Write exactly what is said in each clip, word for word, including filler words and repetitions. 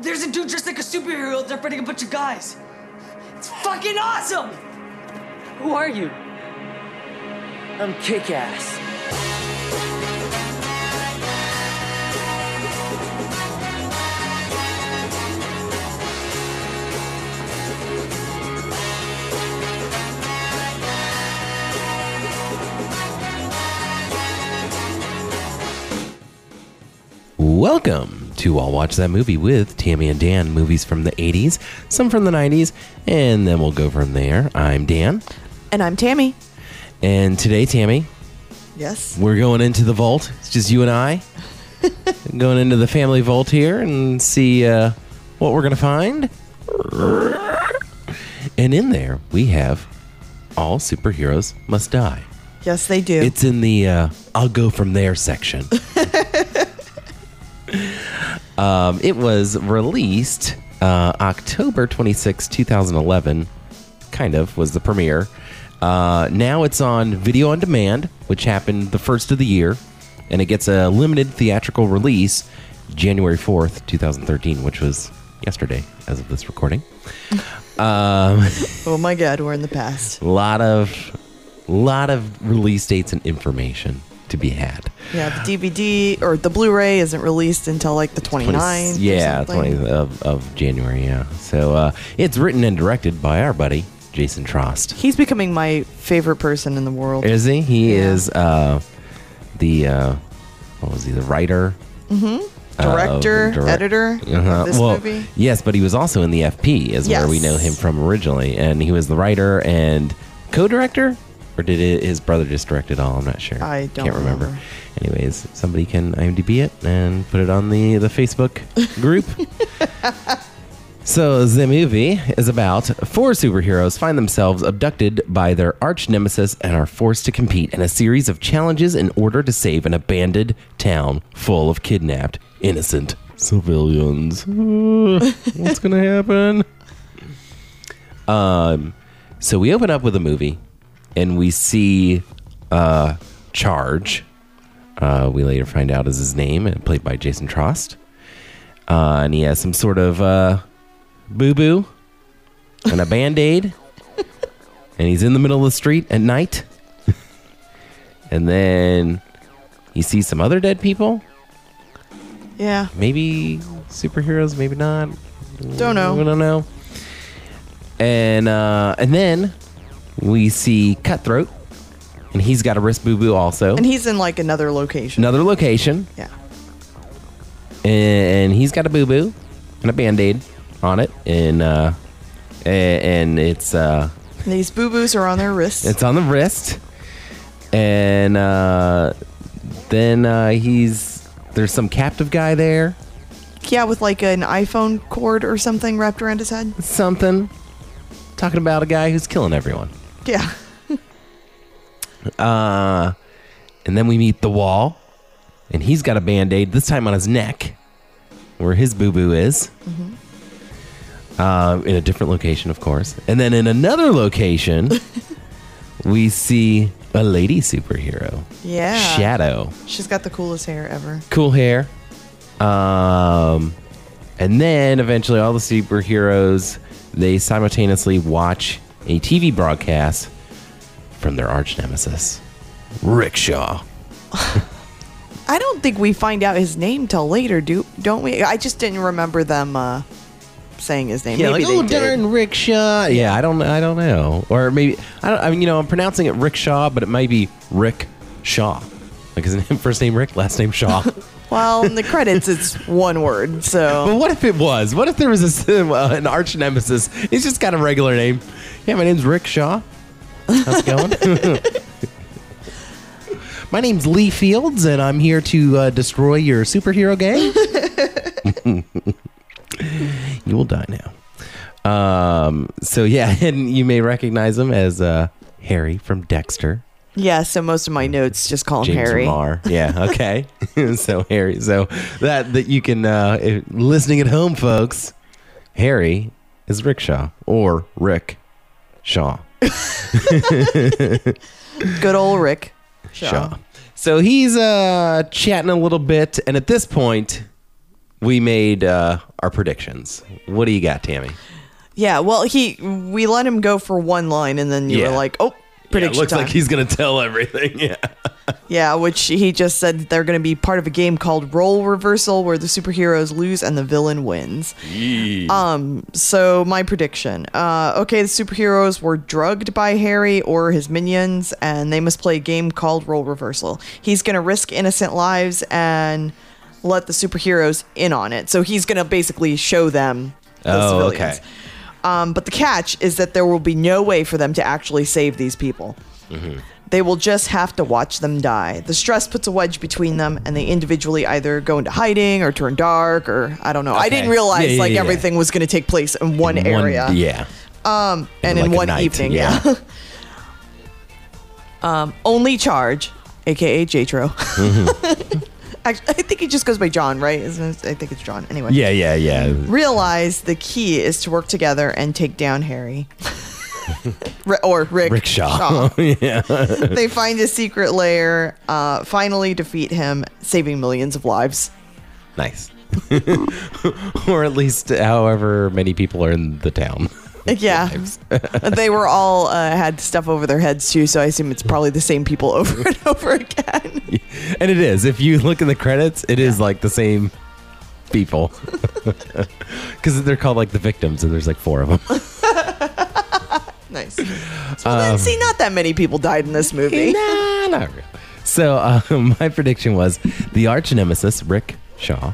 There's a dude dressed like a superhero out there fighting a bunch of guys. It's fucking awesome! Who are you? I'm Kick-Ass. Welcome to I'll Watch That Movie with Tammy and Dan. Movies from the eighties, some from the nineties, and then we'll go from there. I'm Dan. And I'm Tammy. And today, Tammy. Yes? We're going into the vault. It's just you and I. Going into the family vault here and see uh, what we're going to find. And in there, we have All Superheroes Must Die. Yes, they do. It's in the uh, I'll Go From There section. Um, it was released uh, October twenty-sixth, twenty eleven, kind of, was the premiere. Uh, now it's on Video On Demand, which happened the first of the year, and it gets a limited theatrical release January fourth, twenty thirteen, which was yesterday as of this recording. um, oh my God, we're in the past. A lot of, lot of release dates and information to be had. Yeah, the D V D or the Blu-ray isn't released until like the twenty-ninth. Yeah, twentieth of, of January. Yeah, so uh, it's written and directed by our buddy Jason Trost. He's becoming my favorite person in the world. Is he? He yeah. is uh, the uh, what was he? The writer, mm-hmm. director, uh, direct- editor uh-huh. of this well, movie. Yes, but he was also in the F P, is yes. where we know him from originally, and he was the writer and co-director. Or did it, his brother just direct it all? I'm not sure. I don't Can't remember. remember. Anyways, somebody can IMDb it and put it on the, the Facebook group. So the movie is about four superheroes find themselves abducted by their arch nemesis and are forced to compete in a series of challenges in order to save an abandoned town full of kidnapped, innocent civilians. What's going to happen? Um, so we open up with a movie. And we see uh, Charge, uh, we later find out is his name, and played by Jason Trost. Uh, and he has some sort of uh, boo-boo and a Band-Aid. And he's in the middle of the street at night. And then he sees some other dead people. Yeah. Maybe superheroes, maybe not. Don't know. We don't know. And uh, And then... we see Cutthroat, and he's got a wrist boo-boo also. And he's in, like, another location. Another location. Yeah. And he's got a boo-boo and a Band-Aid on it, and uh, and it's... Uh, and these boo-boos are on their wrists. It's on the wrist. And uh, then uh, he's... there's some captive guy there. Yeah, with, like, an iPhone cord or something wrapped around his head. Something. Talking about a guy who's killing everyone. Yeah. uh, and then we meet The Wall, and he's got a Band-Aid, this time on his neck, where his boo-boo is. Mm-hmm. Uh, in a different location, of course. And then in another location, we see a lady superhero. Yeah. Shadow. She's got the coolest hair ever. Cool hair. Um, and then, eventually, all the superheroes... they simultaneously watch a T V broadcast from their arch nemesis, Rickshaw. I don't think we find out his name till later, do don't we? I just didn't remember them uh, saying his name. Yeah, maybe like, oh darn Rickshaw. Yeah, I don't, I don't know, or maybe I don't. I mean, you know, I'm pronouncing it Rickshaw, but it might be Rick Shaw, like his name, first name Rick, last name Shaw. Well, in the credits, it's one word, so... But what if it was? What if there was a, uh, an arch nemesis? It's just got a regular name. Yeah, my name's Rickshaw. How's it going? My name's Lee Fields, and I'm here to uh, destroy your superhero gang. You will die now. Um, so, yeah, and you may recognize him as uh, Harry from Dexter. Yeah, so most of my notes just call him James Harry. Lamar. Yeah, okay. So Harry, so that that you can uh, if, listening at home, folks. Harry is Rickshaw or Rick Shaw. Good old Rick Shaw. Shaw. So he's uh, chatting a little bit, and at this point, we made uh, our predictions. What do you got, Tammy? Yeah, well, he we let him go for one line, and then you yeah. were like, oh, prediction yeah, looks time. Like he's going to tell everything, yeah. Yeah, which he just said that they're going to be part of a game called Role Reversal, where the superheroes lose and the villain wins. Yee. Um. So my prediction. Uh. Okay, the superheroes were drugged by Harry or his minions, and they must play a game called Role Reversal. He's going to risk innocent lives and let the superheroes in on it. So he's going to basically show them the oh, civilians. Okay. Um, but the catch is that there will be no way for them to actually save these people. Mm-hmm. They will just have to watch them die. The stress puts a wedge between them, and they individually either go into hiding or turn dark, or I don't know. Okay. I didn't realize yeah, yeah, like yeah. everything was going to take place in one in area. One, yeah. Um, and in, in like one night, evening. Yeah. yeah. um, only Charge, A K A J-Tro. Mm-hmm. Actually, I think he just goes by John, right? Isn't it? I think it's John. Anyway. Yeah, yeah, yeah. Realize the key is to work together and take down Harry. R- or Rick. Rickshaw. yeah. They find his secret lair, uh, finally defeat him, saving millions of lives. Nice. Or at least however many people are in the town. Yeah. They were all uh, had stuff over their heads too, so I assume it's probably the same people over and over again. And it is. If you look in the credits, it yeah. is like the same people. Because they're called like the victims, and there's like four of them. Nice. So um, then, see, not that many people died in this movie. Nah, not really. So um, my prediction was the arch nemesis, Rick Shaw,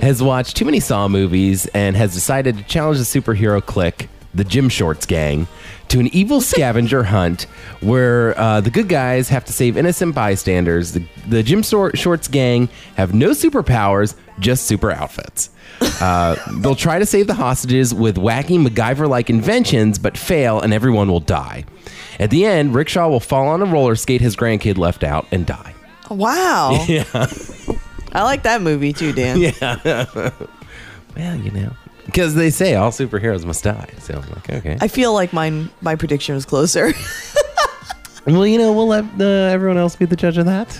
has watched too many Saw movies and has decided to challenge the superhero clique, the Gym Shorts gang, to an evil scavenger hunt where uh, the good guys have to save innocent bystanders. The, the Gym Shorts gang have no superpowers, just super outfits. Uh, they'll try to save the hostages with wacky MacGyver-like inventions, but fail, and everyone will die. At the end, Rickshaw will fall on a roller skate his grandkid left out and die. Wow. Yeah. I like that movie too, Dan. Yeah. Well, you know, because they say all superheroes must die. So I'm like, okay. I feel like mine, my prediction was closer. Well, you know, we'll let uh, everyone else be the judge of that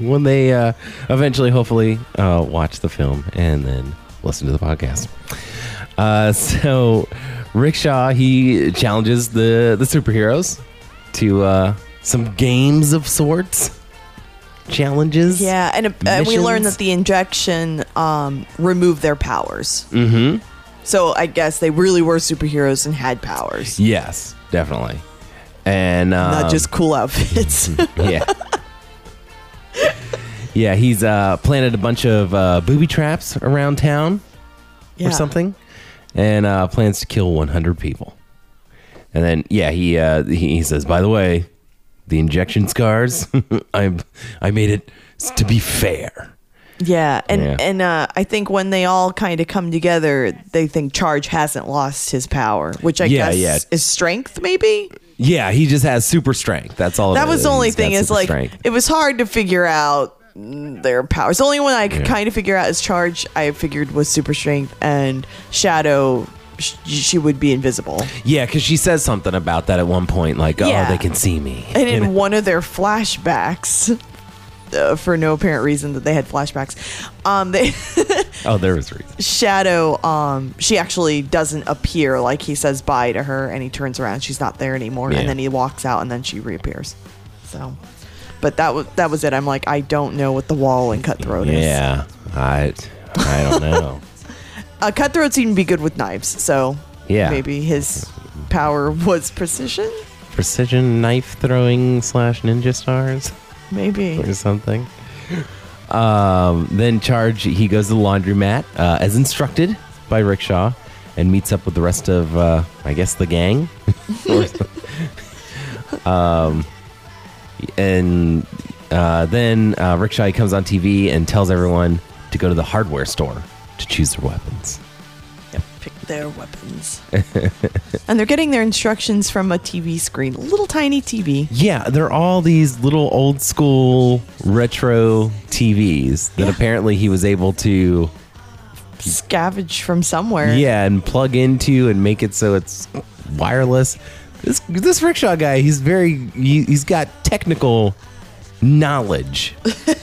when they uh, eventually, hopefully, uh, watch the film and then listen to the podcast. Uh, so, Rickshaw, he challenges the, the superheroes to uh, some games of sorts. Challenges. Yeah, and, and we learned that the injection um, removed their powers. Mm-hmm. So I guess they really were superheroes and had powers. Yes, definitely. And um, not just cool outfits. Yeah. Yeah, he's uh, planted a bunch of uh, booby traps around town yeah. or something, and uh, plans to kill one hundred people. And then, yeah, he uh, he, he says, by the way, the injection scars, I I made it to be fair. Yeah, and, yeah. and uh, I think when they all kind of come together, they think Charge hasn't lost his power, which I yeah, guess yeah. is strength, maybe? Yeah, he just has super strength. That's all That was the only He's thing is, like, strength. It was hard to figure out their powers. The only one I could yeah. kind of figure out is Charge, I figured, was super strength, and Shadow... she would be invisible. Yeah, because she says something about that at one point, like, yeah. oh, they can see me. And in one of their flashbacks, uh, for no apparent reason that they had flashbacks, um, they oh, there was reason. Shadow, um, she actually doesn't appear. Like, he says bye to her, and he turns around. She's not there anymore. Yeah. And then he walks out, and then she reappears. So, but that was that was it. I'm like, I don't know what the Wall and Cutthroat yeah, is. Yeah, I, I don't know. Uh, Cutthroat seemed to be good with knives, so yeah. maybe his power was precision? Precision knife-throwing slash ninja stars? Maybe. Or something. Um, then Charge, he goes to the laundromat, uh, as instructed by Rickshaw, and meets up with the rest of, uh, I guess, the gang. um, and uh, then uh, Rickshaw, he comes on T V and tells everyone to go to the hardware store to choose their weapons. Yep, pick their weapons. And they're getting their instructions from a T V screen, a little tiny T V. Yeah, they're all these little old school retro T Vs that yeah. apparently he was able to scavenge from somewhere. Yeah, and plug into and make it so it's wireless. This this Rickshaw guy, he's very he, he's got technical knowledge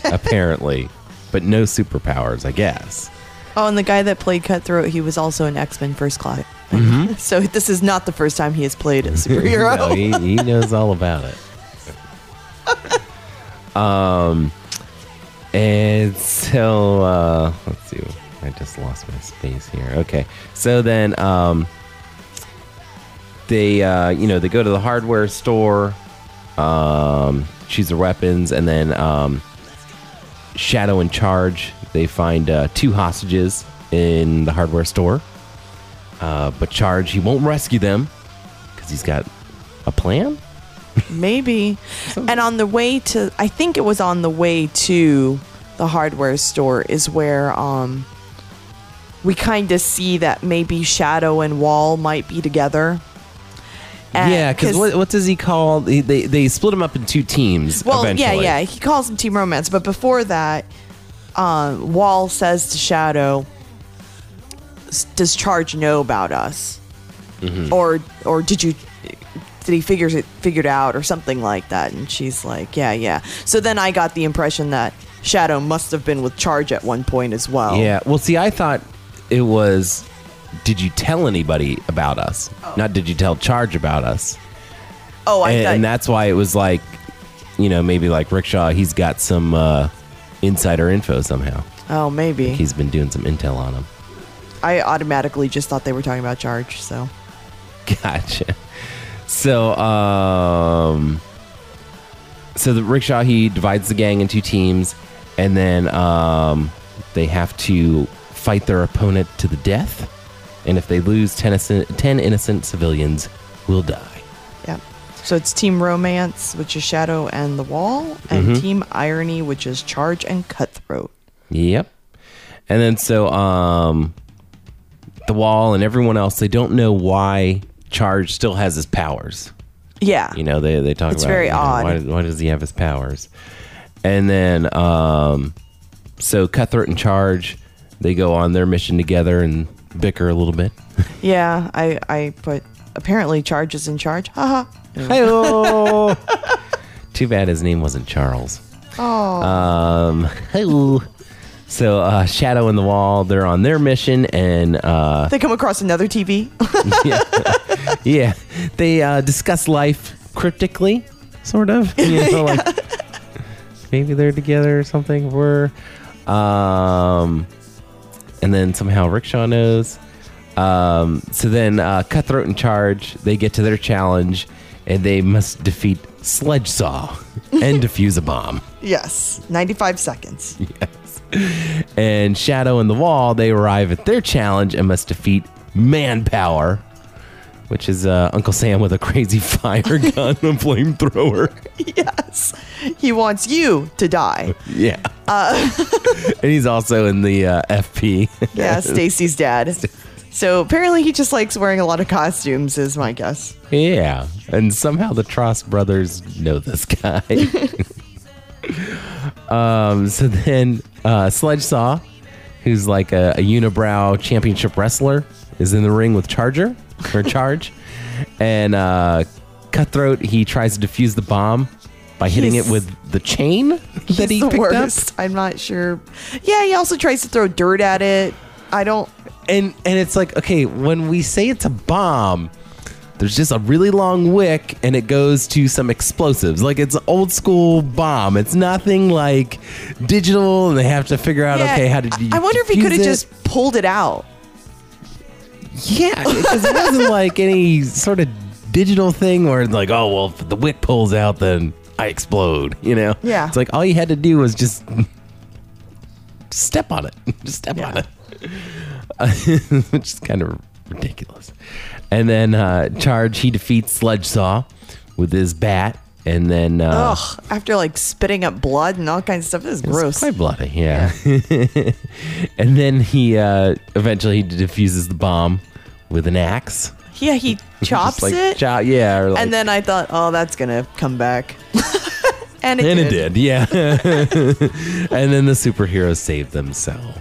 apparently. but no superpowers, I guess. Oh, and the guy that played Cutthroat, he was also in X-Men First Class. Mm-hmm. So this is not the first time he has played a superhero. No, he, he knows all about it. um, and so uh, let's see. I just lost my space here. Okay, so then um, they uh, you know they go to the hardware store, um, choose the weapons, and then um, Shadow and Charge. They find uh, two hostages in the hardware store. Uh, but Charge, he won't rescue them because he's got a plan? Maybe. And on the way to, I think it was on the way to the hardware store is where um, we kind of see that maybe Shadow and Wall might be together. And yeah, because what, what does he call? They, they, they split him up in two teams well, eventually. Yeah, yeah. He calls them Team Romance. But before that, uh, Wall says to Shadow, does Charge know about us? Mm-hmm. Or or did you did he figure it figured out or something like that? And she's like, yeah, yeah. So then I got the impression that Shadow must have been with Charge at one point as well. Yeah. Well, see, I thought it was, did you tell anybody about us? Oh. Not did you tell Charge about us? Oh, I and, thought. And that's why it was like, you know, maybe like Rickshaw, he's got some uh, insider info somehow. Oh, maybe. Like he's been doing some intel on him. I automatically just thought they were talking about Charge, so. Gotcha. So, um, so the Rickshaw, he divides the gang into two teams, and then um, they have to fight their opponent to the death. And if they lose, ten innocent, ten innocent civilians will die. Yeah. So it's Team Romance, which is Shadow and the Wall, and mm-hmm. Team Irony, which is Charge and Cutthroat. Yep. And then so, um... the Wall and everyone else, they don't know why Charge still has his powers. Yeah. You know, they, they talk it's about... It's very you know, odd. Why, why does he have his powers? And then, um, so Cutthroat and Charge, they go on their mission together and bicker a little bit. Yeah, I, I put, apparently Charge is in charge. Ha ha. Hey-oh. Too bad his name wasn't Charles. Oh. Um, hey-oh. So uh, Shadow and the Wall, they're on their mission, and uh, they come across another T V. yeah, yeah, they uh, discuss life cryptically, sort of. You know, yeah. Like maybe they're together or something. We're, um, and then somehow Rickshaw knows. Um, so then uh, Cutthroat and Charge, they get to their challenge, and they must defeat Sledgesaw and defuse a bomb. Yes, ninety-five seconds. Yeah. And Shadow and the Wall, they arrive at their challenge and must defeat Manpower, which is uh, Uncle Sam with a crazy fire gun and flamethrower. Yes. He wants you to die. Yeah. Uh, and he's also in the uh, F P. Yeah, Stacy's dad. So apparently he just likes wearing a lot of costumes is my guess. Yeah. And somehow the Trost brothers know this guy. Um, so then uh, Sledgesaw, who's like a, a unibrow championship wrestler, is in the ring with Charger, or Charge. And uh, Cutthroat, he tries to defuse the bomb by hitting he's, it with the chain that he picked worst. up. I'm not sure. Yeah, he also tries to throw dirt at it. I don't... And, and it's like, okay, when we say it's a bomb... There's just a really long wick, and it goes to some explosives. Like, it's an old-school bomb. It's nothing, like, digital, and they have to figure out, yeah, okay, how to defuse it. I wonder if he could have just pulled it out. Yeah, because it wasn't, like, any sort of digital thing where it's like, oh, well, if the wick pulls out, then I explode, you know? Yeah. It's like, all you had to do was just step on it. Just step yeah. on it. Which is kind of ridiculous. And then uh, Charge, he defeats Sledgesaw with his bat. And then... Uh, Ugh, after like spitting up blood and all kinds of stuff. This is gross. It's quite bloody, yeah. yeah. And then he uh, eventually he defuses the bomb with an axe. Yeah, he chops like, it. Chop, yeah. Or like, and then I thought, oh, that's going to come back. and it and did. it did, yeah. And then the superheroes saved themselves.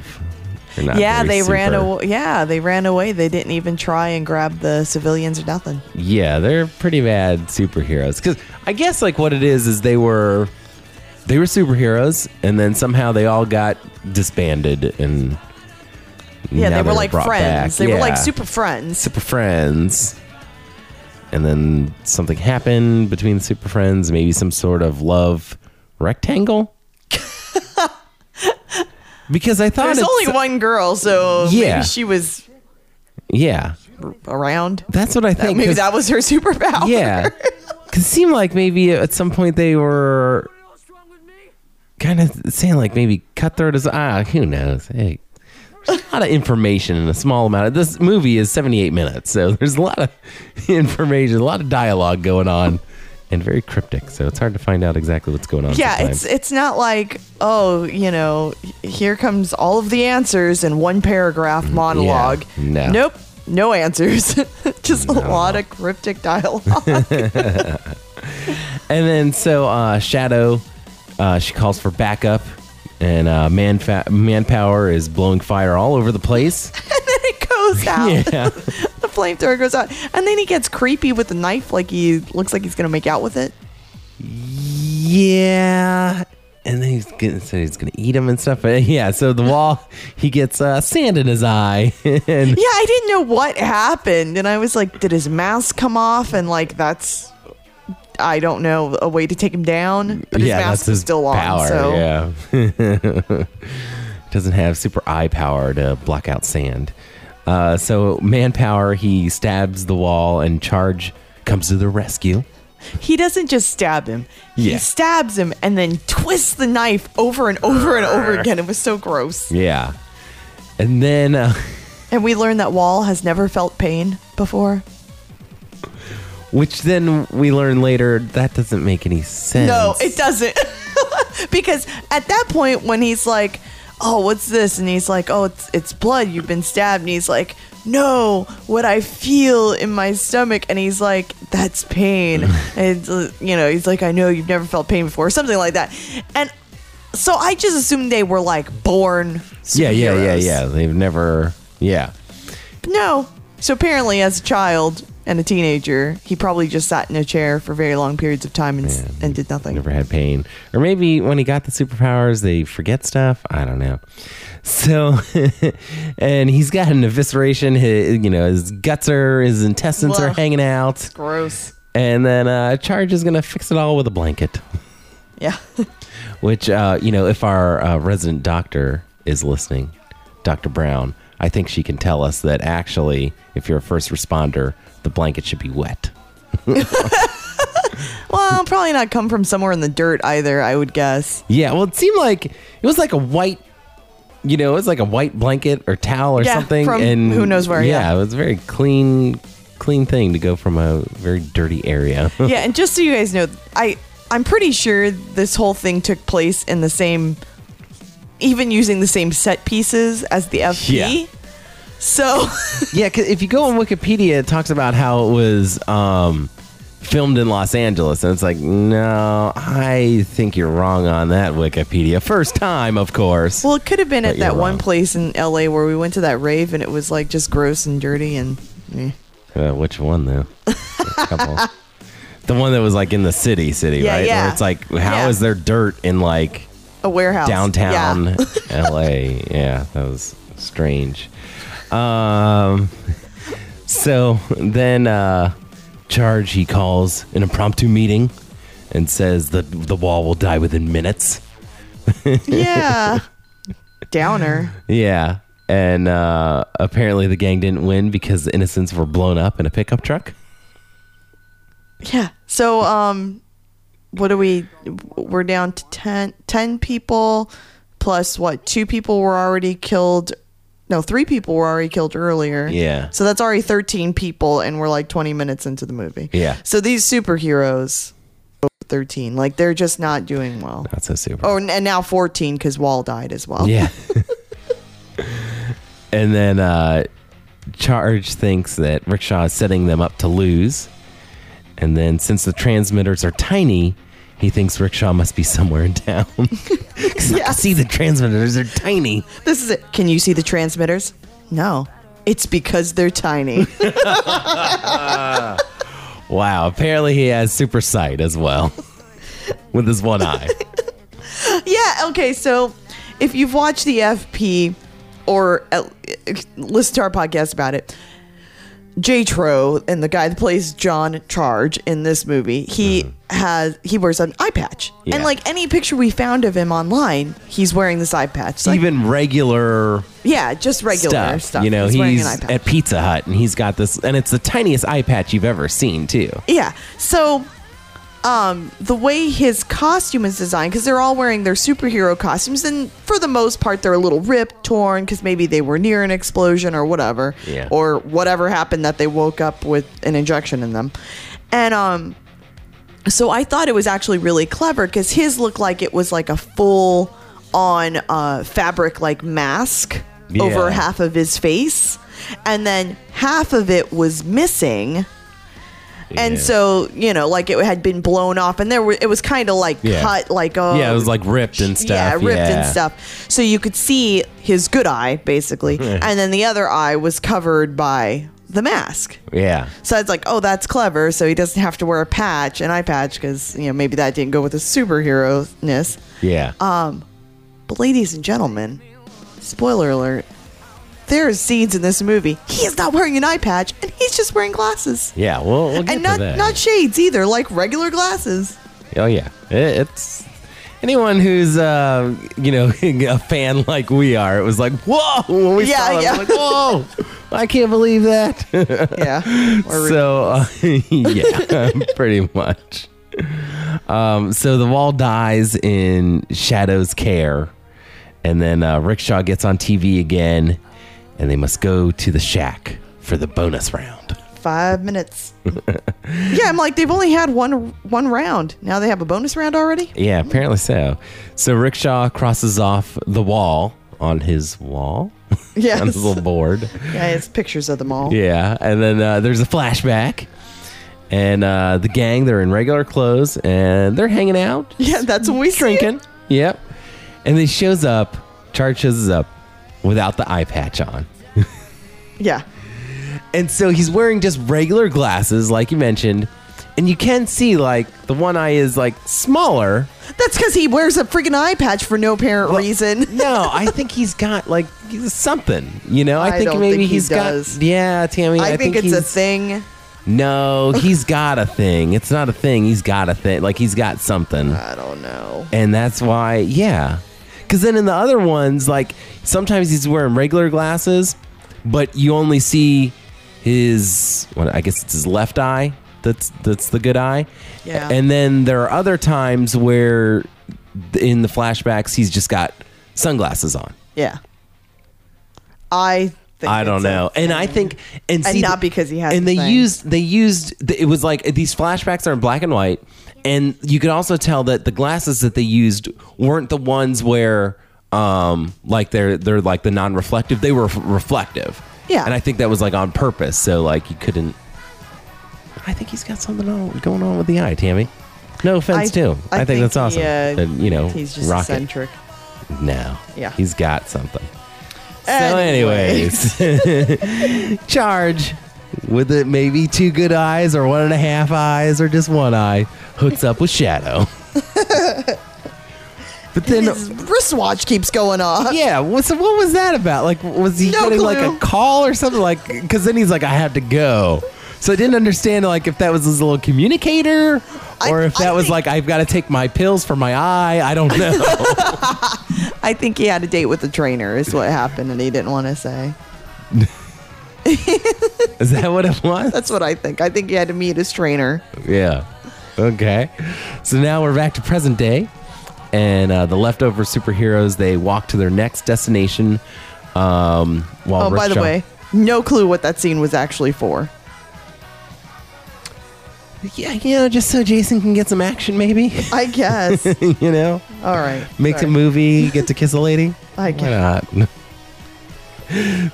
Yeah, they super. ran away. Yeah, they ran away. They didn't even try and grab the civilians or nothing. Yeah, they're pretty bad superheroes. Because I guess like what it is is they were They were superheroes, and then somehow they all got disbanded, and yeah, they were like friends. They were like super friends. Super friends. And then something happened between the super friends. Maybe some sort of love rectangle. Because I thought there's only one girl, so yeah, maybe she was yeah around. That's what I think. Maybe that was her superpower. Yeah, because it seemed like maybe at some point they were kind of saying like maybe Cutthroat is ah who knows. Hey, there's a lot of information in a small amount of this movie is seventy-eight minutes, so there's a lot of information, a lot of dialogue going on. And very cryptic, so it's hard to find out exactly what's going on. Yeah, sometimes. it's it's not like, oh, you know, here comes all of the answers in one paragraph monologue. Yeah, no. Nope, no answers. Just no. a lot of cryptic dialogue. And then so uh, Shadow, uh, she calls for backup, and uh, manfa- manpower is blowing fire all over the place. And then it goes out. Yeah. Flamethrower goes out, and then he gets creepy with the knife, like he looks like he's gonna make out with it. Yeah, and then he's getting so he's gonna eat him and stuff. But yeah, so the wall, he gets uh, sand in his eye. And yeah, I didn't know what happened, and I was like, did his mask come off? And like, that's I don't know a way to take him down, but his yeah, mask is still power, on. So yeah, doesn't have super eye power to block out sand. Uh, so manpower, he stabs the wall, and Charge comes to the rescue. He doesn't just stab him. Yeah. He stabs him and then twists the knife over and over and over again. It was so gross. Yeah. And then... Uh, and we learn that Wall has never felt pain before. Which then we learn later, that doesn't make any sense. No, it doesn't. Because at that point when he's like... oh, what's this? And he's like, oh, it's it's blood. You've been stabbed. And he's like, no, what I feel in my stomach. And he's like, that's pain. And it's, uh, you know, he's like, I know you've never felt pain before, or something like that. And so I just assumed they were like born superheroes. Yeah, yeah, yeah, yeah. They've never, yeah. But no. So apparently as a child and a teenager, he probably just sat in a chair for very long periods of time and, yeah, and did nothing. Never had pain. Or maybe when he got the superpowers, they forget stuff. I don't know. So, and he's got an evisceration. His, you know, his guts are, his intestines Whoa. are hanging out. It's gross. And then uh, Charge is going to fix it all with a blanket. Yeah. Which, uh, you know, if our uh, resident doctor is listening, Doctor Brown, I think she can tell us that actually, if you're a first responder, the blanket should be wet. Well, probably not come from somewhere in the dirt either, I would guess. Yeah, well, it seemed like it was like a white, you know, it was like a white blanket or towel or yeah, something. From and who knows where. Yeah, yeah, it was a very clean, clean thing to go from a very dirty area. Yeah, and just so you guys know, I, I'm pretty sure this whole thing took place in the same... even using the same set pieces as the F P. Yeah. So... yeah, because if you go on Wikipedia, it talks about how it was um, filmed in Los Angeles. And it's like, no, I think you're wrong on that, Wikipedia. First time, of course. Well, it could have been at that wrong. one place in L A where we went to that rave and it was like just gross and dirty and... Eh. Uh, which one, though? The one that was like in the city, city, yeah, right? Yeah. Where it's like, how yeah. is there dirt in like... a warehouse. Downtown yeah. L A. Yeah, that was strange. Um, so then uh, Charge, he calls an impromptu meeting and says that the wall will die within minutes. Yeah. Downer. Yeah. And uh, apparently the gang didn't win because the innocents were blown up in a pickup truck. Yeah. So... Um, what are we, we're down to ten, ten people plus what, two people were already killed. No, three people were already killed earlier. Yeah. So that's already thirteen people and we're like twenty minutes into the movie. Yeah. So these superheroes, thirteen, like they're just not doing well. Not so super. Oh, and now fourteen because Wall died as well. Yeah. And then uh, Charge thinks that Rickshaw is setting them up to lose. And then since the transmitters are tiny, he thinks Rickshaw must be somewhere in town. Because yes. I can see the transmitters are tiny. This is it. Can you see the transmitters? No. It's because they're tiny. Wow. Apparently he has super sight as well. With his one eye. Yeah, okay, so if you've watched The F P or uh, listened to our podcast about it, Jay Tro and the guy that plays John Charge in this movie, he mm. has he wears an eye patch. Yeah. And like any picture we found of him online, he's wearing this eye patch. Like, even regular Yeah, just regular stuff. stuff. You know, he's, he's wearing an eye patch at Pizza Hut and he's got this, and it's the tiniest eye patch you've ever seen too. Yeah. So Um, the way his costume is designed, because they're all wearing their superhero costumes, and for the most part, they're a little ripped, torn, because maybe they were near an explosion or whatever, yeah. or whatever happened that they woke up with an injection in them. And um, so I thought it was actually really clever, because his looked like it was like a full-on uh, fabric-like mask yeah. over half of his face, and then half of it was missing. And yeah. so, you know, like it had been blown off and there were, it was kind of like yeah. cut, like, oh. Yeah, it was like ripped and stuff. Yeah, ripped yeah. and stuff. So you could see his good eye, basically. And then the other eye was covered by the mask. Yeah. So it's like, oh, that's clever. So he doesn't have to wear a patch, an eye patch, because, you know, maybe that didn't go with his superhero-ness. Yeah. Um, but ladies and gentlemen, spoiler alert. There are scenes in this movie. He is not wearing an eye patch, and he's just wearing glasses. Yeah, well, we'll get and not to that. Not shades either, like regular glasses. Oh yeah, it's anyone who's uh, you know a fan like we are. It was like whoa when we yeah, saw it. Yeah. Like whoa, I can't believe that. yeah. So uh, yeah, pretty much. Um, so the Wall dies in Shadow's care, and then uh, Rickshaw gets on T V again. And they must go to the shack for the bonus round. Five minutes. yeah, I'm like, they've only had one one round. Now they have a bonus round already? Yeah, apparently so. So Rickshaw crosses off the wall on his wall. Yes. on his little board. Yeah, it's pictures of them all. Yeah, and then uh, there's a flashback. And uh, the gang, they're in regular clothes. And they're hanging out. Yeah, that's when we drinking. See it. Yep. And they shows up. Charge shows up. Without the eye patch on. yeah. And so he's wearing just regular glasses, like you mentioned. And you can see, like, the one eye is, like, smaller. That's because he wears a freaking eye patch for no apparent well, reason. no, I think he's got, like, something. You know, I, I think don't maybe think he he's does. got. Yeah, Tammy. I, I think, think it's a thing. No, he's got a thing. It's not a thing. He's got a thing. Like, he's got something. I don't know. And that's why, yeah. Because then in the other ones, like, sometimes he's wearing regular glasses, but you only see his, well, I guess it's his left eye that's that's the good eye. Yeah. And then there are other times where in the flashbacks, he's just got sunglasses on. Yeah. I think I don't know. A, and I think... And, and see, not because he has And the they thing. used... They used... It was like, these flashbacks are in black and white. And you could also tell that the glasses that they used weren't the ones where, um, like they're they're like the non-reflective. They were reflective. Yeah. And I think that was like on purpose. So like you couldn't. I think he's got something on, going on with the eye, Tammy. No offense, I, too. I, I think, think that's awesome. Yeah. Uh, you know, he's just rocket. eccentric. No. Yeah. He's got something. Anyways. So, anyways, Charge. With it, maybe two good eyes or one and a half eyes or just one eye, hooks up with Shadow. But then his wristwatch keeps going off. Yeah. What, so what was that about? Like, was he no getting clue. like a call or something? Like, because then he's like, I have to go. So I didn't understand like if that was his little communicator or I, if that I was think, like, I've got to take my pills for my eye. I don't know. I think he had a date with the trainer is what happened, and he didn't want to say. Is that what it was? That's what I think. I think he had to meet his trainer. Yeah. Okay. So now we're back to present day. And uh, the leftover superheroes, they walk to their next destination. Um, while oh, Rickshaw- by the way, no clue what that scene was actually for. Yeah, you know, just so Jason can get some action, maybe. I guess. you know? All right. Make Sorry. a movie, get to kiss a lady. I guess. Why not?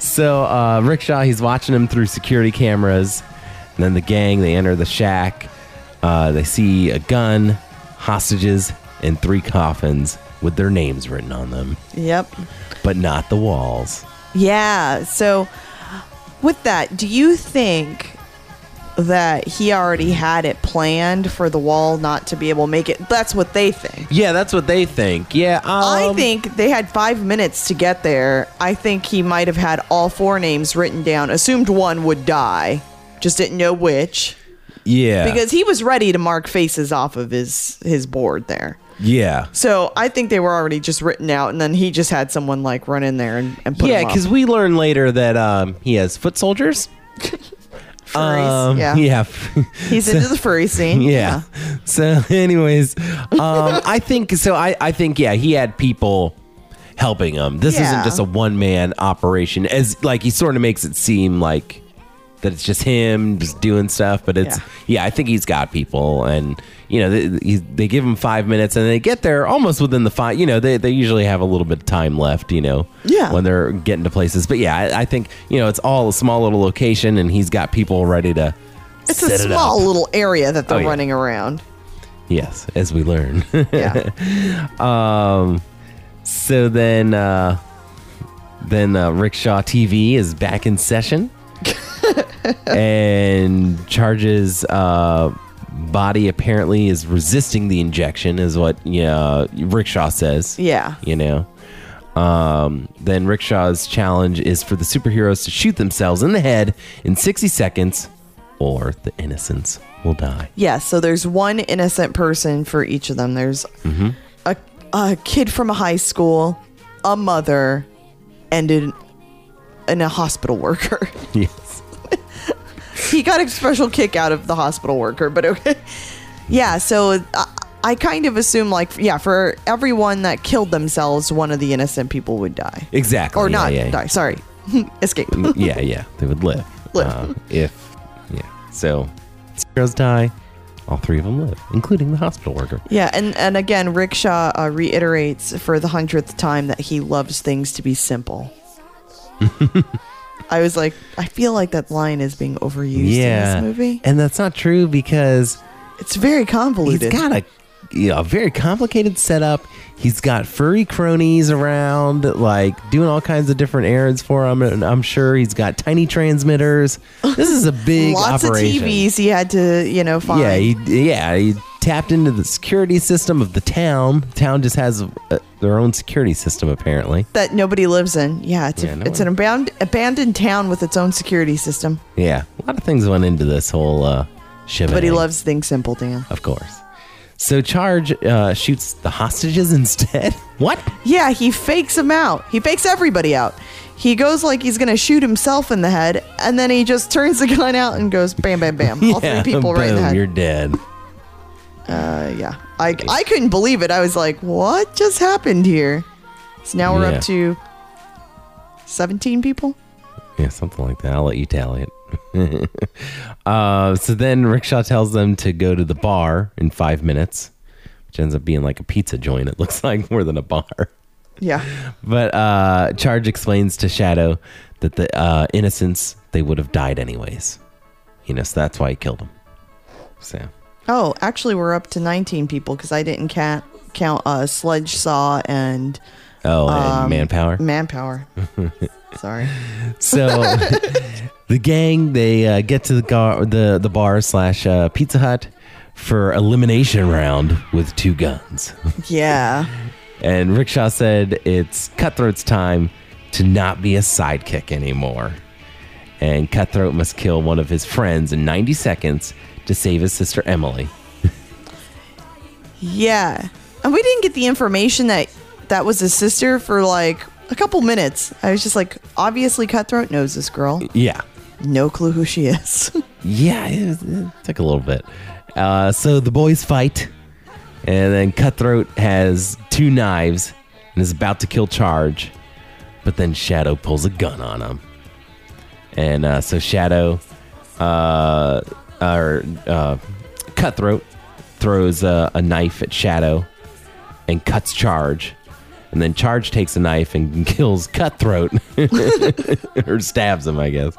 So uh, Rickshaw, he's watching him through security cameras. And then the gang, they enter the shack. Uh, they see a gun, hostages, and three coffins with their names written on them. Yep. But not the walls. Yeah. So with that, do you think that he already had it planned for The Wall not to be able to make it. That's what they think. Yeah, that's what they think. Yeah. Um, I think they had five minutes to get there. I think he might have had all four names written down, assumed one would die, just didn't know which. Yeah. Because he was ready to mark faces off of his, his board there. Yeah. So I think they were already just written out, and then he just had someone like run in there and, and put yeah, them up. Yeah, because we learn later that um, he has foot soldiers. Furries, um, yeah. yeah. He's so, into the furry scene. Yeah. yeah. So anyways, um, I think, so I, I think, yeah, he had people helping him. This yeah. isn't just a one-man operation. As like he sort of makes it seem like that it's just him just doing stuff, but it's, yeah, yeah I think he's got people, and you know, they, they give him five minutes and they get there almost within the five, you know, they, they usually have a little bit of time left, you know, yeah. when they're getting to places. But yeah, I, I think, you know, it's all a small little location and he's got people ready to It's set a small it up. little area that they're oh, yeah. running around. Yes, as we learn. Yeah. um, so then, uh, then uh, Rickshaw T V is back in session and charges... Uh, body apparently is resisting the injection is what yeah Rickshaw says. Yeah. You know. Um, then Rickshaw's challenge is for the superheroes to shoot themselves in the head in sixty seconds or the innocents will die. Yeah, so there's one innocent person for each of them. There's mm-hmm. a a kid from a high school, a mother, and an, and a hospital worker. Yes. He got a special kick out of the hospital worker, but okay. Yeah, so I, I kind of assume, like, yeah, for everyone that killed themselves, one of the innocent people would die. Exactly. Or yeah, not yeah, yeah. die, sorry. Escape. Yeah, yeah, they would live. Live. Uh, if, yeah. So, heroes die, all three of them live, including the hospital worker. Yeah, and, and again, Rickshaw uh, reiterates for the hundredth time that he loves things to be simple. I was like, I feel like that line is being overused yeah. in this movie. And that's not true because... It's very convoluted. He's got a, you know, a very complicated setup. He's got furry cronies around, like, doing all kinds of different errands for him. And I'm sure he's got tiny transmitters. This is a big Lots operation. Lots of T Vs he had to, you know, find. Yeah, he, yeah, he tapped into the security system of the town. The town just has... A, their own security system, apparently. That nobody lives in. Yeah, it's, yeah, a, no it's an aband- abandoned town with its own security system. Yeah, a lot of things went into this whole uh, shebang. But he loves things simple, Dan. Of course. So Charge uh, shoots the hostages instead? What? Yeah, he fakes them out. He fakes everybody out. He goes like he's going to shoot himself in the head, and then he just turns the gun out and goes bam, bam, bam. yeah, all three people boom, right in the head. You're dead. Uh, yeah. I, I couldn't believe it. I was like, what just happened here? So now we're yeah. up to seventeen people? Yeah, something like that. I'll let you tally it. uh, so then Rickshaw tells them to go to the bar in five minutes, which ends up being like a pizza joint, it looks like, more than a bar. Yeah. But uh, Charge explains to Shadow that the uh, innocents, they would have died anyways. You know, so that's why he killed them. So... Oh, actually, we're up to nineteen people because I didn't count count uh, Sledgesaw and oh, and um, manpower. Manpower. Sorry. So the gang they uh, get to the gar- the the bar slash uh, Pizza Hut for elimination round with two guns. Yeah. And Rickshaw said it's Cutthroat's time to not be a sidekick anymore, and Cutthroat must kill one of his friends in ninety seconds. To save his sister Emily. Yeah. And we didn't get the information that that was his sister for like a couple minutes. I was just like, obviously Cutthroat knows this girl. Yeah. No clue who she is. Yeah, it, was, it took a little bit. Uh, so the boys fight. And then Cutthroat has two knives and is about to kill Charge. But then Shadow pulls a gun on him. And uh, so Shadow... Uh, Or uh, Cutthroat throws a, a knife at Shadow and cuts Charge, and then Charge takes a knife and kills Cutthroat or stabs him, I guess.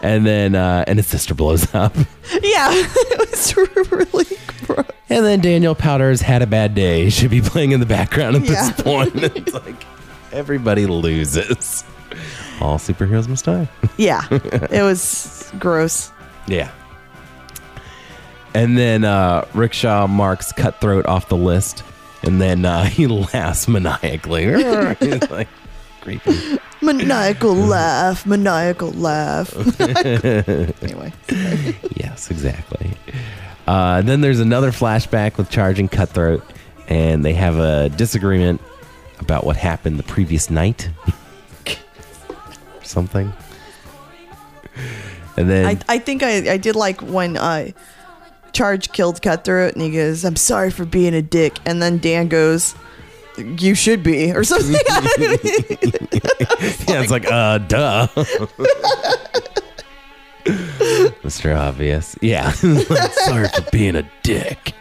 And then uh, and his sister blows up. Yeah, it was really gross. And then Daniel Powder's had a bad day. Should be playing in the background at yeah. this point. It's like everybody loses. All superheroes must die. Yeah, it was gross. Yeah. And then uh, Rickshaw marks Cutthroat off the list. And then uh, he laughs maniacally. He's like, creepy. Maniacal laugh, maniacal laugh. Anyway. Yes, exactly. Uh, then there's another flashback with Charge and Cutthroat. And they have a disagreement about what happened the previous night. Something. And then... I, I think I, I did like when... I. Charge killed Cutthroat, and he goes, "I'm sorry for being a dick." And then Dan goes, "You should be," or something. Yeah, it's like, uh, duh. Mister Obvious. Yeah. I'm sorry for being a dick.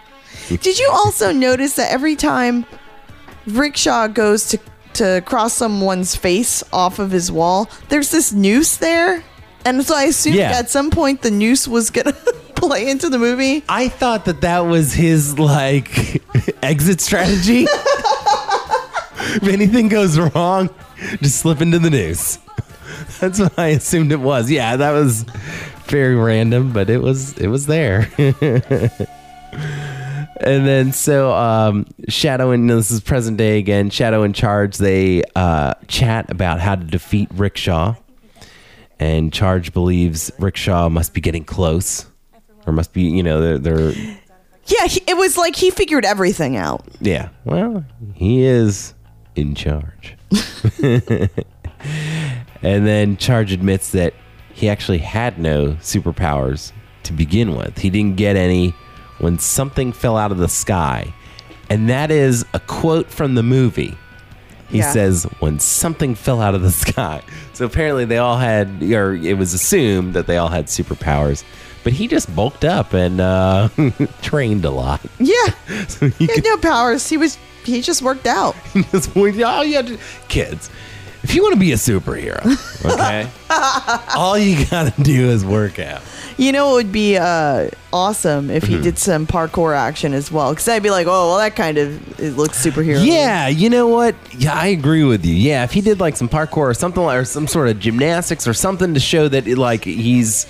Did you also notice that every time Rickshaw goes to, to cross someone's face off of his wall, there's this noose there? And so I assumed yeah. at some point the noose was going to... play into the movie. I thought that that was his like exit strategy. If anything goes wrong, just slip into the noose. That's what I assumed it was. Yeah, that was very random, but it was it was there. And then so um, Shadow and this is present day again. Shadow and Charge they uh, chat about how to defeat Rickshaw, and Charge believes Rickshaw must be getting close. Or must be, you know, they're... they're yeah, he, it was like he figured everything out. Yeah. Well, he is in charge. And then Charge admits that he actually had no superpowers to begin with. He didn't get any when something fell out of the sky. And that is a quote from the movie. He yeah. says, when something fell out of the sky. So apparently they all had, or it was assumed that they all had superpowers. But he just bulked up and uh, trained a lot. Yeah. So he, he had could, no powers. He was he just worked out. He just, all you had to, kids, if you want to be a superhero, okay, all you got to do is work out. You know, it would be uh, awesome if he mm-hmm. did some parkour action as well. Because I'd be like, oh, well, that kind of it looks superhero. Yeah. You know what? Yeah, I agree with you. Yeah. If he did like some parkour or something or some sort of gymnastics or something to show that it, like he's...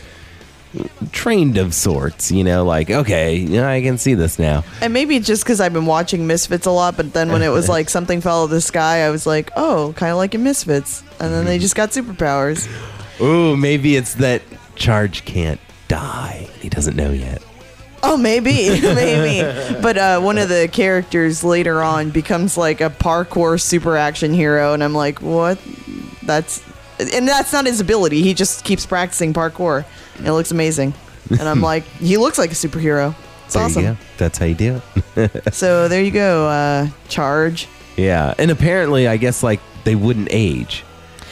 trained of sorts, you know, like, okay, you know, I can see this now. And maybe it's just because I've been watching Misfits a lot, but then when it was like something fell out of the sky, I was like, oh, kind of like in Misfits. And then they just got superpowers. Ooh, maybe it's that Charge can't die. He doesn't know yet. Oh, maybe, maybe. But uh, one of the characters later on becomes like a parkour super action hero, and I'm like, what? That's... And that's not his ability. He just keeps practicing parkour. And it looks amazing. And I'm like, he looks like a superhero. It's there awesome. You go. That's how you do it. So there you go. Uh, Charge. Yeah. And apparently, I guess, like, they wouldn't age.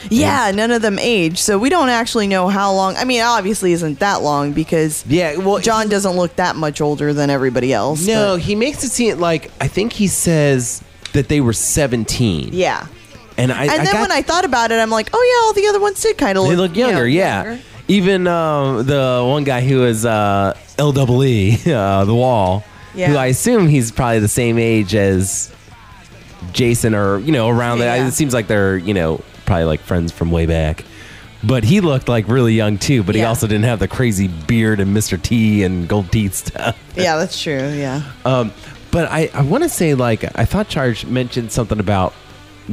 Yeah, yeah. None of them age. So we don't actually know how long. I mean, it obviously isn't that long because yeah, well, John doesn't look that much older than everybody else. No, but. He makes it seem like, I think he says that they were seventeen. Yeah. And, I, and then I got, when I thought about it, I'm like, oh, yeah, all the other ones did kind of look, look younger. You know, yeah. Younger. Even um, the one guy who was uh, L E E, uh, The Wall, yeah. who I assume he's probably the same age as Jason or, you know, around yeah. that. It seems like they're, you know, probably like friends from way back. But he looked like really young, too. But yeah. he also didn't have the crazy beard and Mister T and gold teeth stuff. Yeah, that's true. Yeah. Um, but I, I want to say, like, I thought Charge mentioned something about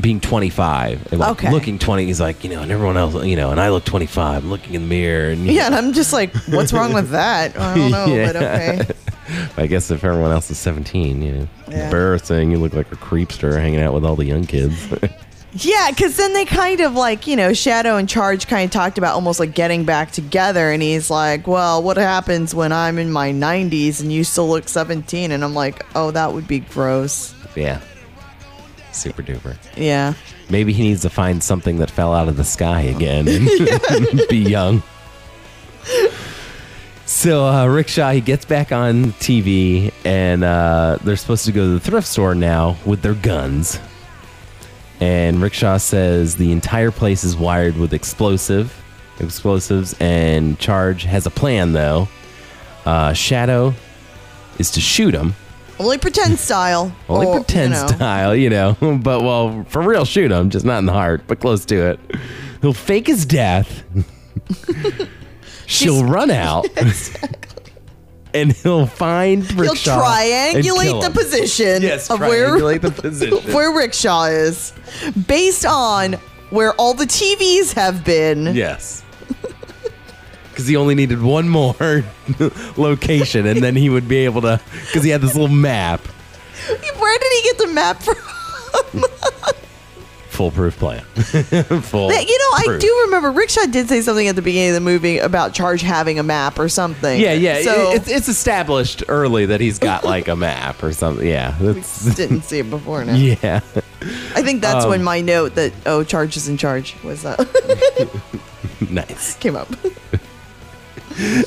being twenty-five, like okay. looking twenty, he's like, you know, and everyone else, you know, and I look twenty-five, I'm looking in the mirror. And, yeah, know. And I'm just like, what's wrong with that? I don't know, yeah. but okay. I guess if everyone else is seventeen, you know, yeah. embarrassing, you look like a creepster hanging out with all the young kids. Yeah, because then they kind of like, you know, Shadow and Charge kind of talked about almost like getting back together, and he's like, well, what happens when I'm in my nineties and you still look seventeen? And I'm like, oh, that would be gross. Yeah. Super duper. Yeah. Maybe he needs to find something that fell out of the sky again and be young. So uh, Rickshaw, he gets back on T V and uh, they're supposed to go to the thrift store now with their guns. And Rickshaw says the entire place is wired with explosive explosives and Charge has a plan though. Uh, Shadow is to shoot him. Only pretend style. Only or, pretend you know. style, you know. But, well, for real, shoot him. Just not in the heart, but close to it. He'll fake his death. She'll run out. Exactly. and he'll find Rickshaw. He'll triangulate the position. Yes, of triangulate where, the position. Where Rickshaw is based on where all the T Vs have been. Yes. Because he only needed one more location and then he would be able to, because he had this little map. Where did he get the map from? Foolproof plan. Full. But, you know, proof. I do remember Rickshaw did say something at the beginning of the movie about Charge having a map or something. Yeah, yeah. So it, it's, it's established early that he's got like a map or something. Yeah, that's, we didn't see it before now. Yeah, I think that's um, when my note that oh, Charge is in charge was up. Nice came up.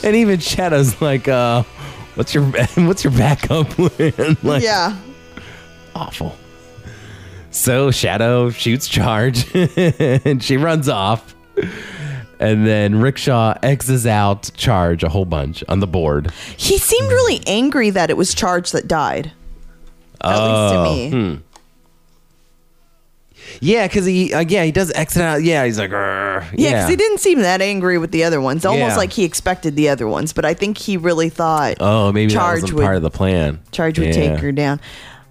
And even Shadow's like, uh, what's your what's your backup plan? Like, yeah, awful. So Shadow shoots Charge and she runs off. And then Rickshaw X's out Charge a whole bunch on the board. He seemed really angry that it was Charge that died. At oh, least to me. Hmm. Yeah, because he, uh, yeah, he does exit out. Yeah, he's like, yeah, because yeah, he didn't seem that angry with the other ones. Almost yeah. like he expected the other ones. But I think he really thought, oh, maybe Charge that wasn't would, part of the plan. Charge would yeah. take her down.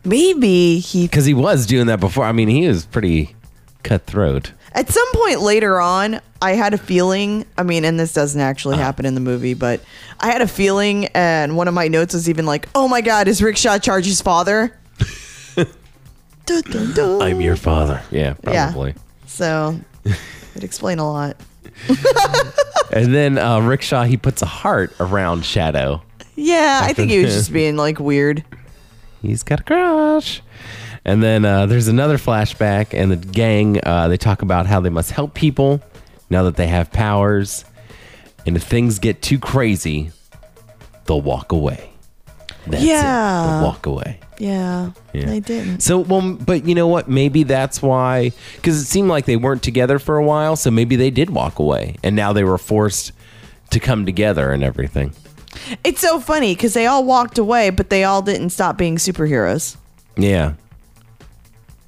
Maybe he... Because he was doing that before. I mean, he was pretty cutthroat. At some point later on, I had a feeling... I mean, and this doesn't actually happen in the movie, but I had a feeling, and one of my notes was even like, oh my God, is Rickshaw Charge's father? Dun, dun, dun. I'm your father. Yeah, probably. Yeah. So, it'd explain a lot. And then uh, Rickshaw, he puts a heart around Shadow. Yeah, I think he was just being like weird. He's got a crush. And then uh, there's another flashback, and the gang, uh, they talk about how they must help people now that they have powers. And if things get too crazy, they'll walk away. That's yeah. it. They'll walk away. Yeah, yeah, they didn't. So, well, but you know what? Maybe that's why, because it seemed like they weren't together for a while, so maybe they did walk away. And now they were forced to come together and everything. It's so funny because they all walked away, but they all didn't stop being superheroes. Yeah.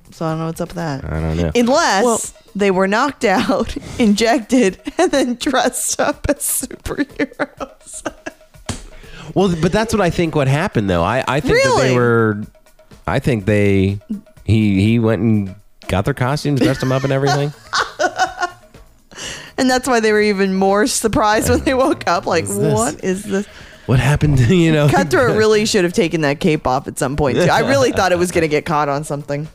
So I don't know what's up with that. I don't know. Unless well, they were knocked out, injected, and then dressed up as superheroes. Well, but that's what I think what happened, though. I, I think really? that they were... I think they... He, he went and got their costumes, dressed them up and everything. And that's why they were even more surprised when they woke up. Like, what is this? What, is this? What happened? You know, Cutthroat really should have taken that cape off at some point, too. I really thought it was going to get caught on something.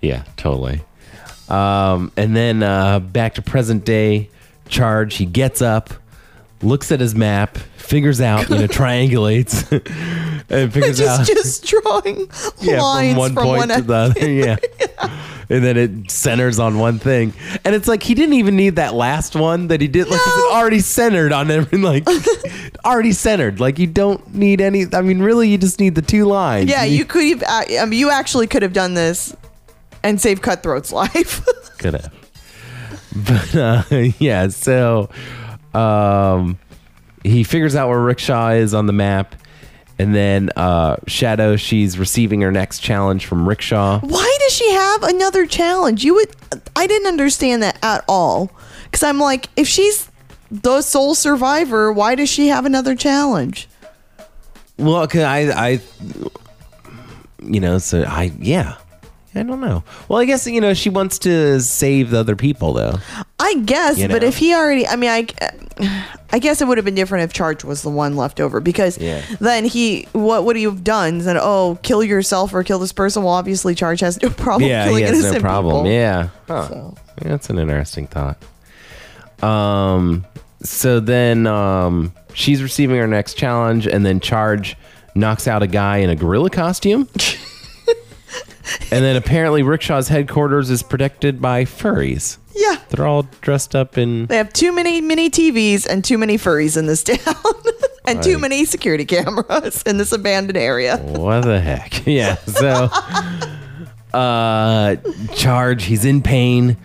Yeah, totally. Um, and then uh, back to present day, Charge. He gets up, looks at his map, figures out, you know, triangulates, and figures just, out. Just drawing yeah, lines from one from point one to the other. Yeah. Yeah. And then it centers on one thing. And it's like he didn't even need that last one that he did. No. Like, it already centered on everything. Like, already centered. Like, you don't need any. I mean, really, you just need the two lines. Yeah, you, you could have. I mean, you actually could have done this and saved Cutthroat's life. Could have. But, uh, yeah, so um, he figures out where Rickshaw is on the map. And then uh, Shadow, she's receiving her next challenge from Rickshaw. Why does she have another challenge? You would, I didn't understand that at all. Because I'm like, if she's the sole survivor, why does she have another challenge? Well, cause I, I, you know, so I, yeah, I don't know. Well, I guess, you know, she wants to save the other people, though. I guess, you know? But if he already, I mean, I. I guess it would have been different if Charge was the one left over, because yeah. then he, what would he have done? Said, oh, kill yourself or kill this person? Well, obviously Charge has no problem yeah, killing innocent people. Yeah, he has no problem. Yeah. Huh. So. Yeah. That's an interesting thought. Um. So then um, she's receiving her next challenge, and then Charge knocks out a guy in a gorilla costume. And then apparently Rickshaw's headquarters is protected by furries. Yeah. They're all dressed up in... They have too many mini T Vs and too many furries in this town. And right. too many security cameras in this abandoned area. What the heck? Yeah, so... uh, Charge, he's in pain,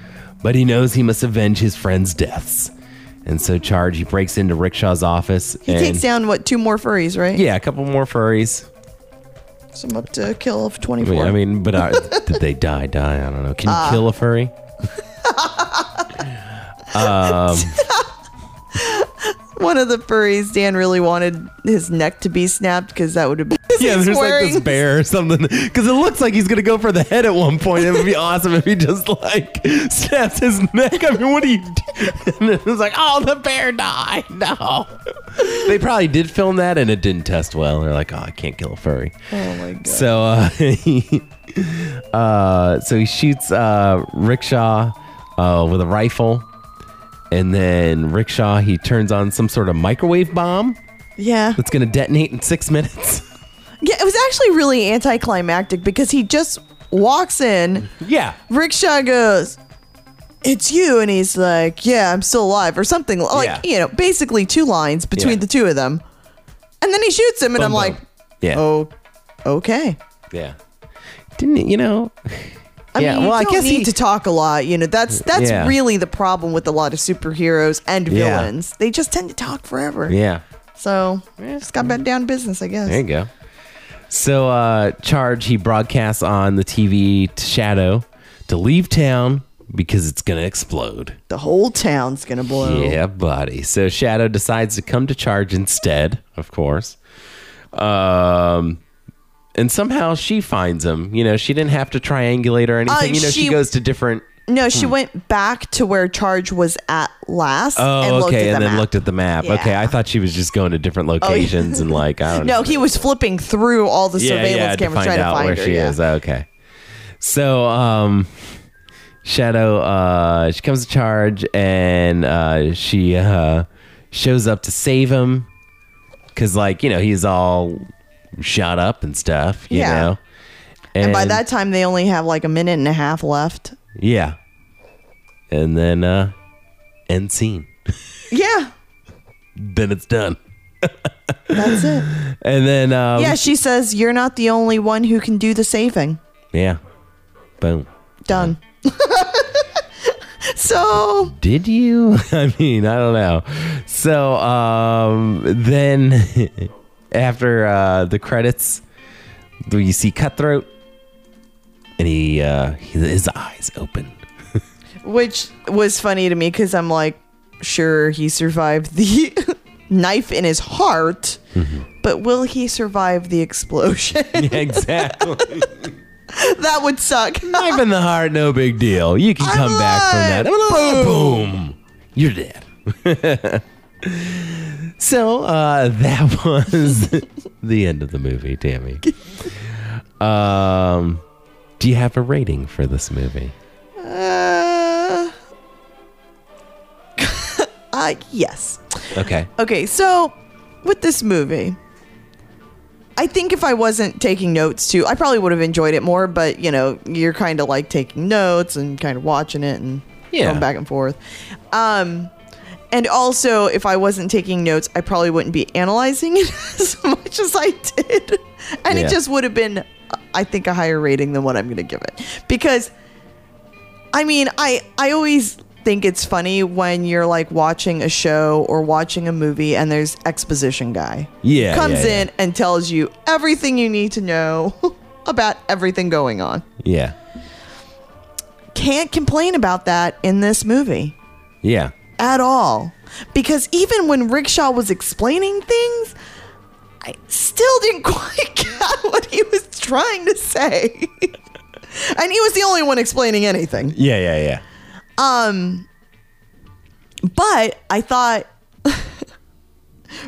but he knows he must avenge his friend's deaths. And so Charge, he breaks into Rickshaw's office. He and takes down, what, two more furries, right? Yeah, a couple more furries. So I'm up to a kill of twenty-four. I mean, I mean but I, did they die, die? I don't know. Can you uh, kill a furry? um, one of the furries, Dan really wanted his neck to be snapped because that would have been. Yeah, there's wearing. like this bear or something. Because it looks like he's going to go for the head at one point. It would be awesome if he just like snaps his neck. I mean, what do you do? And it was like, oh, the bear died. No. They probably did film that and it didn't test well. They're like, oh, I can't kill a furry. Oh, my God. So, uh, he, uh, so he shoots uh, Rickshaw uh, with a rifle. And then Rickshaw, he turns on some sort of microwave bomb. Yeah. That's going to detonate in six minutes. Yeah, it was actually really anticlimactic because he just walks in. Yeah. Rickshaw goes, it's you. And he's like, yeah, I'm still alive or something. Like, yeah. you know, basically two lines between yeah. the two of them. And then he shoots him and boom, I'm boom. like, yeah. oh, okay. Yeah. Didn't, you know... I yeah, mean, you well, don't I guess need he, to talk a lot. You know, that's that's yeah. really the problem with a lot of superheroes and yeah. villains. They just tend to talk forever. Yeah. So just got back down to business, I guess. There you go. So uh, Charge, he broadcasts on the T V to Shadow to leave town because it's going to explode. The whole town's going to blow. Yeah, buddy. So Shadow decides to come to Charge instead, of course. Um... And somehow she finds him. You know, she didn't have to triangulate or anything. Uh, you know, she, she goes to different... No, she hmm. went back to where Charge was at last. Oh, and looked okay. At the and map. then looked at the map. Yeah. Okay, I thought she was just going to different locations oh, yeah. and like, I don't no, know. No, he was flipping through all the yeah, surveillance yeah, cameras to trying to find where her. where she yeah. is. Okay. So, um, Shadow, uh, she comes to Charge and uh, she uh, shows up to save him. Because, like, you know, he's all... shot up and stuff, you yeah. know. And, and by that time, they only have like a minute and a half left. Yeah. And then, uh, end scene. Yeah. Then it's done. That's it. And then, um, yeah, she says, you're not the only one who can do the saving. Yeah. Boom. Done. So. Did you? I mean, I don't know. So, um, then. After uh, the credits, you see Cutthroat, and he uh, his eyes open. Which was funny to me because I'm like, sure, he survived the knife in his heart, mm-hmm. but will he survive the explosion? Yeah, exactly. That would suck. Knife in the heart, no big deal. You can come I'm back alive. from that. Boom. Boom. You're dead. So uh, that was the end of the movie, Tammy. Um, do you have a rating for this movie? Uh, uh, yes. Okay. Okay, so with this movie, I think if I wasn't taking notes too, I probably would have enjoyed it more, but, you know, you're kind of like taking notes and kind of watching it and yeah. going back and forth. Um And also, if I wasn't taking notes, I probably wouldn't be analyzing it as much as I did. And yeah. it just would have been, I think, a higher rating than what I'm going to give it. Because, I mean, I, I always think it's funny when you're, like, watching a show or watching a movie and there's exposition guy. Yeah. Comes yeah, yeah. in and tells you everything you need to know about everything going on. Yeah. Can't complain about that in this movie. Yeah. At all, because even when Rickshaw was explaining things, I still didn't quite get what he was trying to say. And he was the only one explaining anything. Yeah, yeah, yeah. Um, but I thought,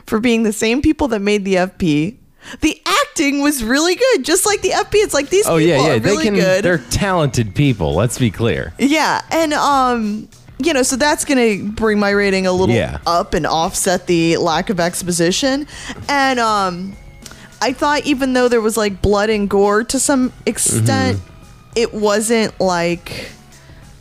for being the same people that made the F P, the acting was really good. Just like the F P, it's like these oh, people yeah, yeah. are really they can, good. They're talented people. Let's be clear. Yeah, and um. You know, so that's going to bring my rating a little yeah. up and offset the lack of exposition. And um, I thought even though there was, like, blood and gore to some extent, mm-hmm. it wasn't, like,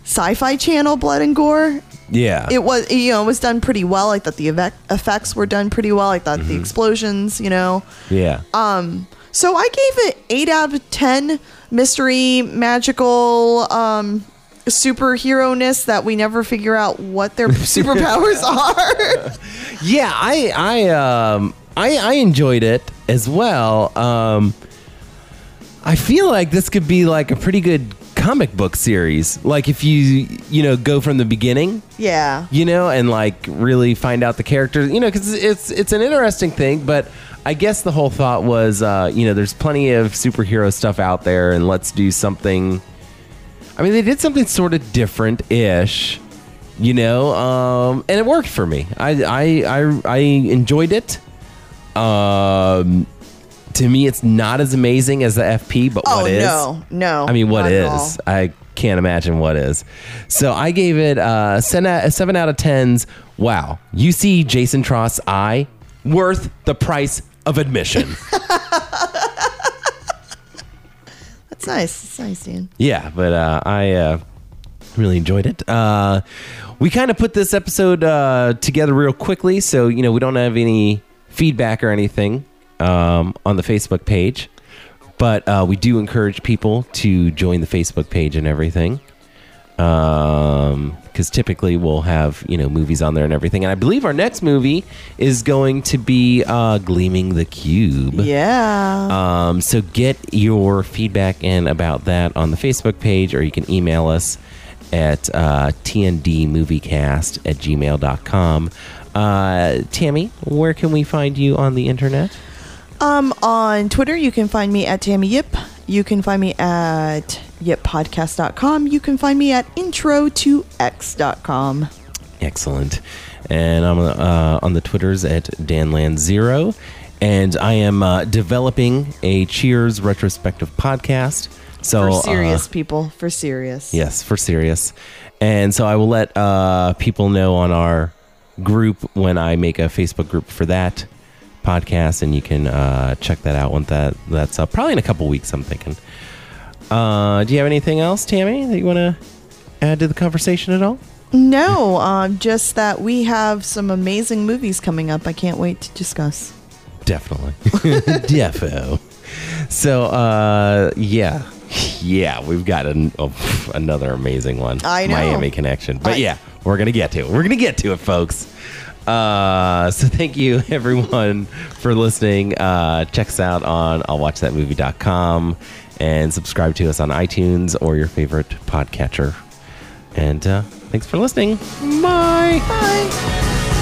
Sci-Fi Channel blood and gore. Yeah. It was, you know, it was done pretty well. I thought the ev- effects were done pretty well. I thought mm-hmm. the explosions, you know. Yeah. Um. So I gave it eight out of ten mystery, magical... Um. superhero-ness that we never figure out what their superpowers are. Yeah, I I um I, I enjoyed it as well. Um, I feel like this could be like a pretty good comic book series. Like if you, you know, go from the beginning. Yeah. You know, and like really find out the characters, you know, because it's, it's an interesting thing. But I guess the whole thought was, uh, you know, there's plenty of superhero stuff out there and let's do something. I mean, they did something sort of different-ish, you know, um, and it worked for me. I, I, I, I enjoyed it. Um, to me, it's not as amazing as the F P, but oh, what is? Oh, no, no. I mean, what is? I can't imagine what is. So I gave it uh, seven out of tens. Wow. You see Jason Trost's eye, worth the price of admission. That's nice. That's nice, Dan. Yeah, but uh, I... Uh, really enjoyed it. Uh, we kind of put this episode uh, together real quickly, so you know we don't have any feedback or anything um, on the Facebook page, but uh, we do encourage people to join the Facebook page and everything, because um, typically we'll have you know movies on there and everything. And I believe our next movie is going to be uh, Gleaming the Cube. Yeah. Um, so get your feedback in about that on the Facebook page, or you can email us at uh, T N D moviecast at gmail dot com. Uh, Tammy, where can we find you on the internet? Um, on Twitter, you can find me at Tammy Yip. You can find me at yip podcast dot com. You can find me at intro to x dot com. Excellent. And I'm uh, on the Twitters at Dan Land zero. And I am uh, developing a Cheers retrospective podcast. So, for serious uh, people, for serious. Yes, for serious. And so I will let uh, people know on our group when I make a Facebook group for that podcast, and you can uh, check that out when that that's up. Probably in a couple weeks, I'm thinking. Uh, do you have anything else, Tammy, that you want to add to the conversation at all? No, uh, just that we have some amazing movies coming up. I can't wait to discuss. Definitely. Defo. So, uh, yeah. Yeah, we've got an, oh, another amazing one. I know. Miami Connection. But I, yeah, we're going to get to it. We're going to get to it, folks. Uh, so thank you, everyone, for listening. Uh, check us out on I'll Watch That Movie dot com and subscribe to us on iTunes or your favorite podcatcher. And uh, thanks for listening. Bye. Bye.